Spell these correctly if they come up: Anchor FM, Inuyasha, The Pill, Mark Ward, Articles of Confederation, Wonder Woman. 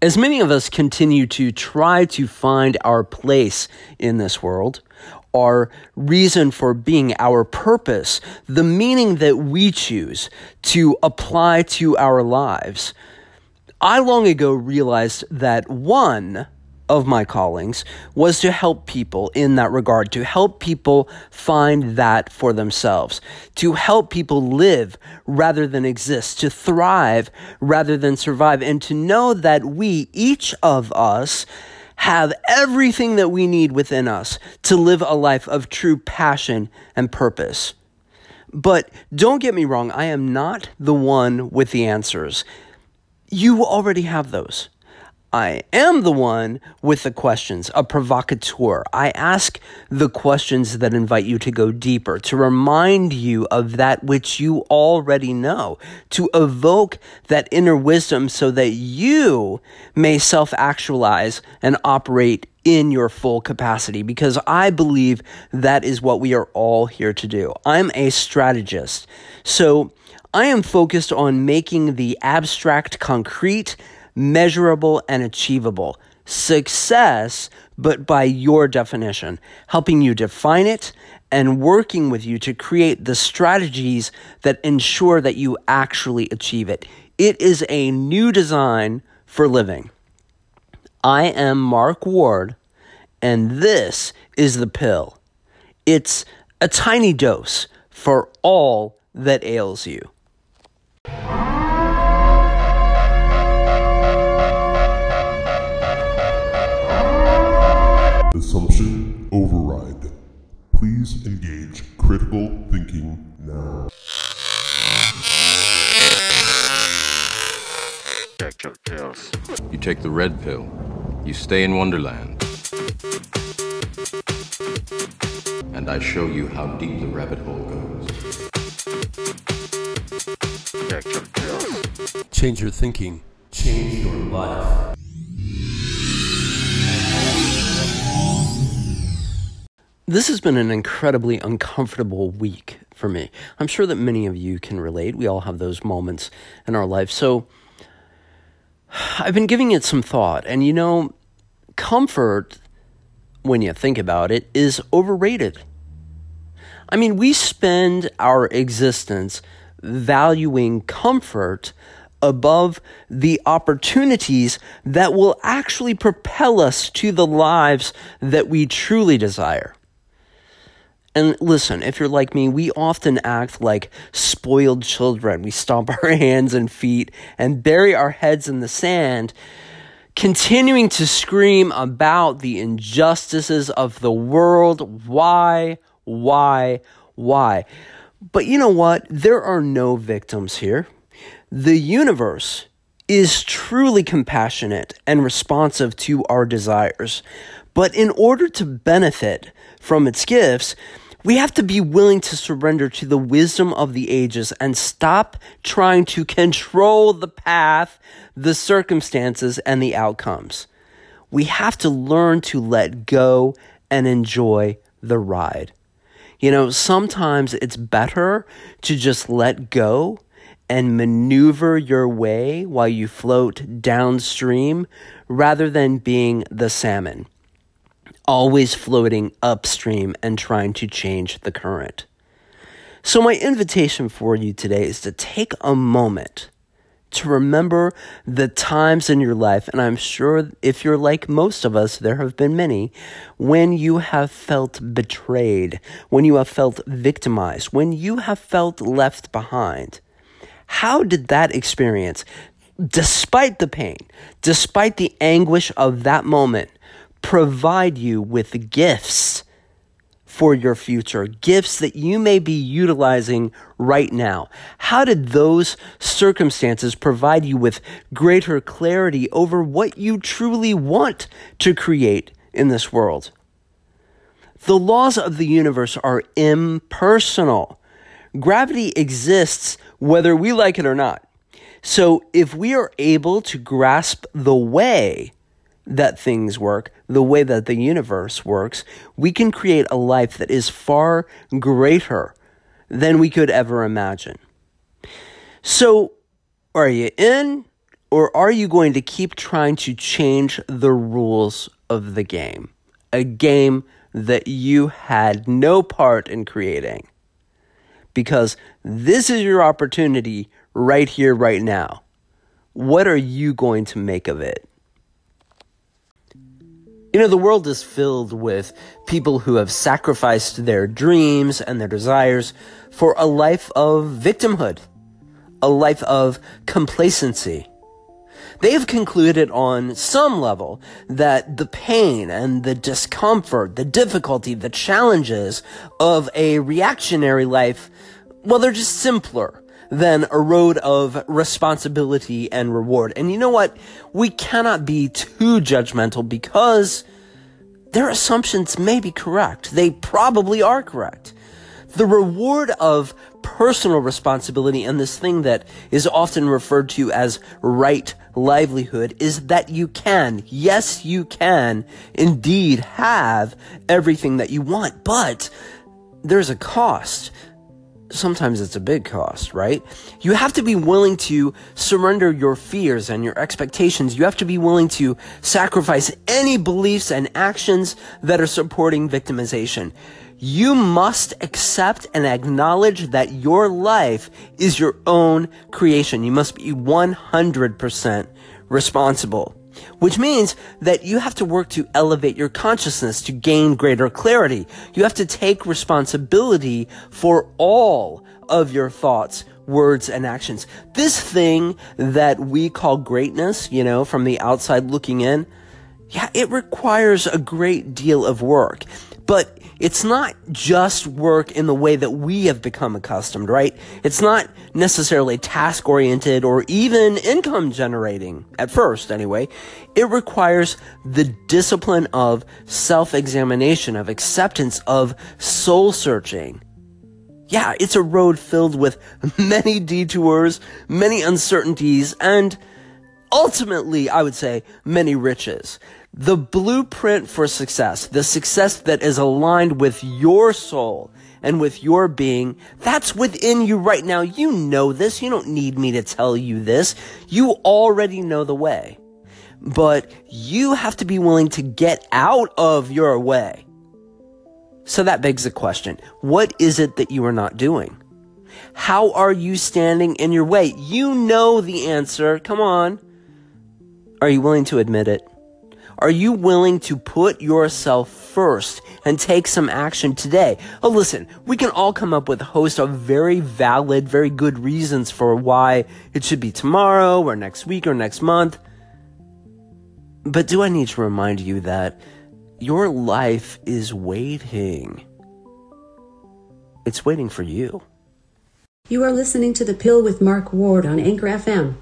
As many of us continue to try to find our place in this world, our reason for being, our purpose, the meaning that we choose to apply to our lives, I long ago realized that one of my callings was to help people in that regard, to help people find that for themselves, to help people live rather than exist, to thrive rather than survive, and to know that we, each of us, have everything that we need within us to live a life of true passion and purpose. But don't get me wrong, I am not the one with the answers. You already have those. I am the one with the questions, a provocateur. I ask the questions that invite you to go deeper, to remind you of that which you already know, to evoke that inner wisdom so that you may self-actualize and operate in your full capacity, because I believe that is what we are all here to do. I'm a strategist, so I am focused on making the abstract concrete, measurable and achievable. Success, but by your definition, helping you define it and working with you to create the strategies that ensure that you actually achieve it. It is a new design for living. I am Mark Ward, and this is The Pill. It's a tiny dose for all that ails you. Assumption override. Please engage critical thinking now. Check your pills. You take the red pill. You stay in Wonderland. And I show you how deep the rabbit hole goes. Check your pills. Change your thinking. Change your life. This has been an incredibly uncomfortable week for me. I'm sure that many of you can relate. We all have those moments in our life. So I've been giving it some thought. And you know, comfort, when you think about it, is overrated. I mean, we spend our existence valuing comfort above the opportunities that will actually propel us to the lives that we truly desire. And listen, if you're like me, we often act like spoiled children. We stomp our hands and feet and bury our heads in the sand, continuing to scream about the injustices of the world. Why? But you know what? There are no victims here. The universe is truly compassionate and responsive to our desires. But in order to benefit from its gifts, we have to be willing to surrender to the wisdom of the ages and stop trying to control the path, the circumstances, and the outcomes. We have to learn to let go and enjoy the ride. You know, sometimes it's better to just let go and maneuver your way while you float downstream rather than being the salmon, always floating upstream and trying to change the current. So my invitation for you today is to take a moment to remember the times in your life, and I'm sure if you're like most of us, there have been many, when you have felt betrayed, when you have felt victimized, when you have felt left behind. How did that experience, despite the pain, despite the anguish of that moment, provide you with gifts for your future, gifts that you may be utilizing right now? How did those circumstances provide you with greater clarity over what you truly want to create in this world? The laws of the universe are impersonal. Gravity exists whether we like it or not. So if we are able to grasp the way that things work, the way that the universe works, we can create a life that is far greater than we could ever imagine. So, are you in Or are you going to keep trying to change the rules of the game? A game that you had no part in creating. Because this is your opportunity right here, right now. What are you going to make of it? You know, the world is filled with people who have sacrificed their dreams and their desires for a life of victimhood, a life of complacency. They have concluded on some level that the pain and the discomfort, the difficulty, the challenges of a reactionary life, well, they're just simpler than a road of responsibility and reward. And you know what? We cannot be too judgmental because their assumptions may be correct. They probably are correct. The reward of personal responsibility and this thing that is often referred to as right livelihood is that you can, yes, you can indeed have everything that you want, but there's a cost. Sometimes it's a big cost, right? You have to be willing to surrender your fears and your expectations. You have to be willing to sacrifice any beliefs and actions that are supporting victimization. You must accept and acknowledge that your life is your own creation. You must be 100% responsible, which means that you have to work to elevate your consciousness to gain greater clarity. You have to take responsibility for all of your thoughts, words, and actions. This thing that we call greatness, you know, from the outside looking in, yeah, it requires a great deal of work. But it's not just work in the way that we have become accustomed, right? It's not necessarily task-oriented or even income-generating, at first anyway. It requires the discipline of self-examination, of acceptance, of soul-searching. Yeah, it's a road filled with many detours, many uncertainties, and ultimately, I would say, many riches. The blueprint for success, the success that is aligned with your soul and with your being, that's within you right now. You know this. You don't need me to tell you this. You already know the way. But you have to be willing to get out of your way. So that begs the question, what is it that you are not doing? How are you standing in your way? You know the answer. Come on. Are you willing to admit it? Are you willing to put yourself first and take some action today? Oh, listen, we can all come up with a host of very valid, very good reasons for why it should be tomorrow or next week or next month. But do I need to remind you that your life is waiting? It's waiting for you. You are listening to The Pill with Mark Ward on Anchor FM.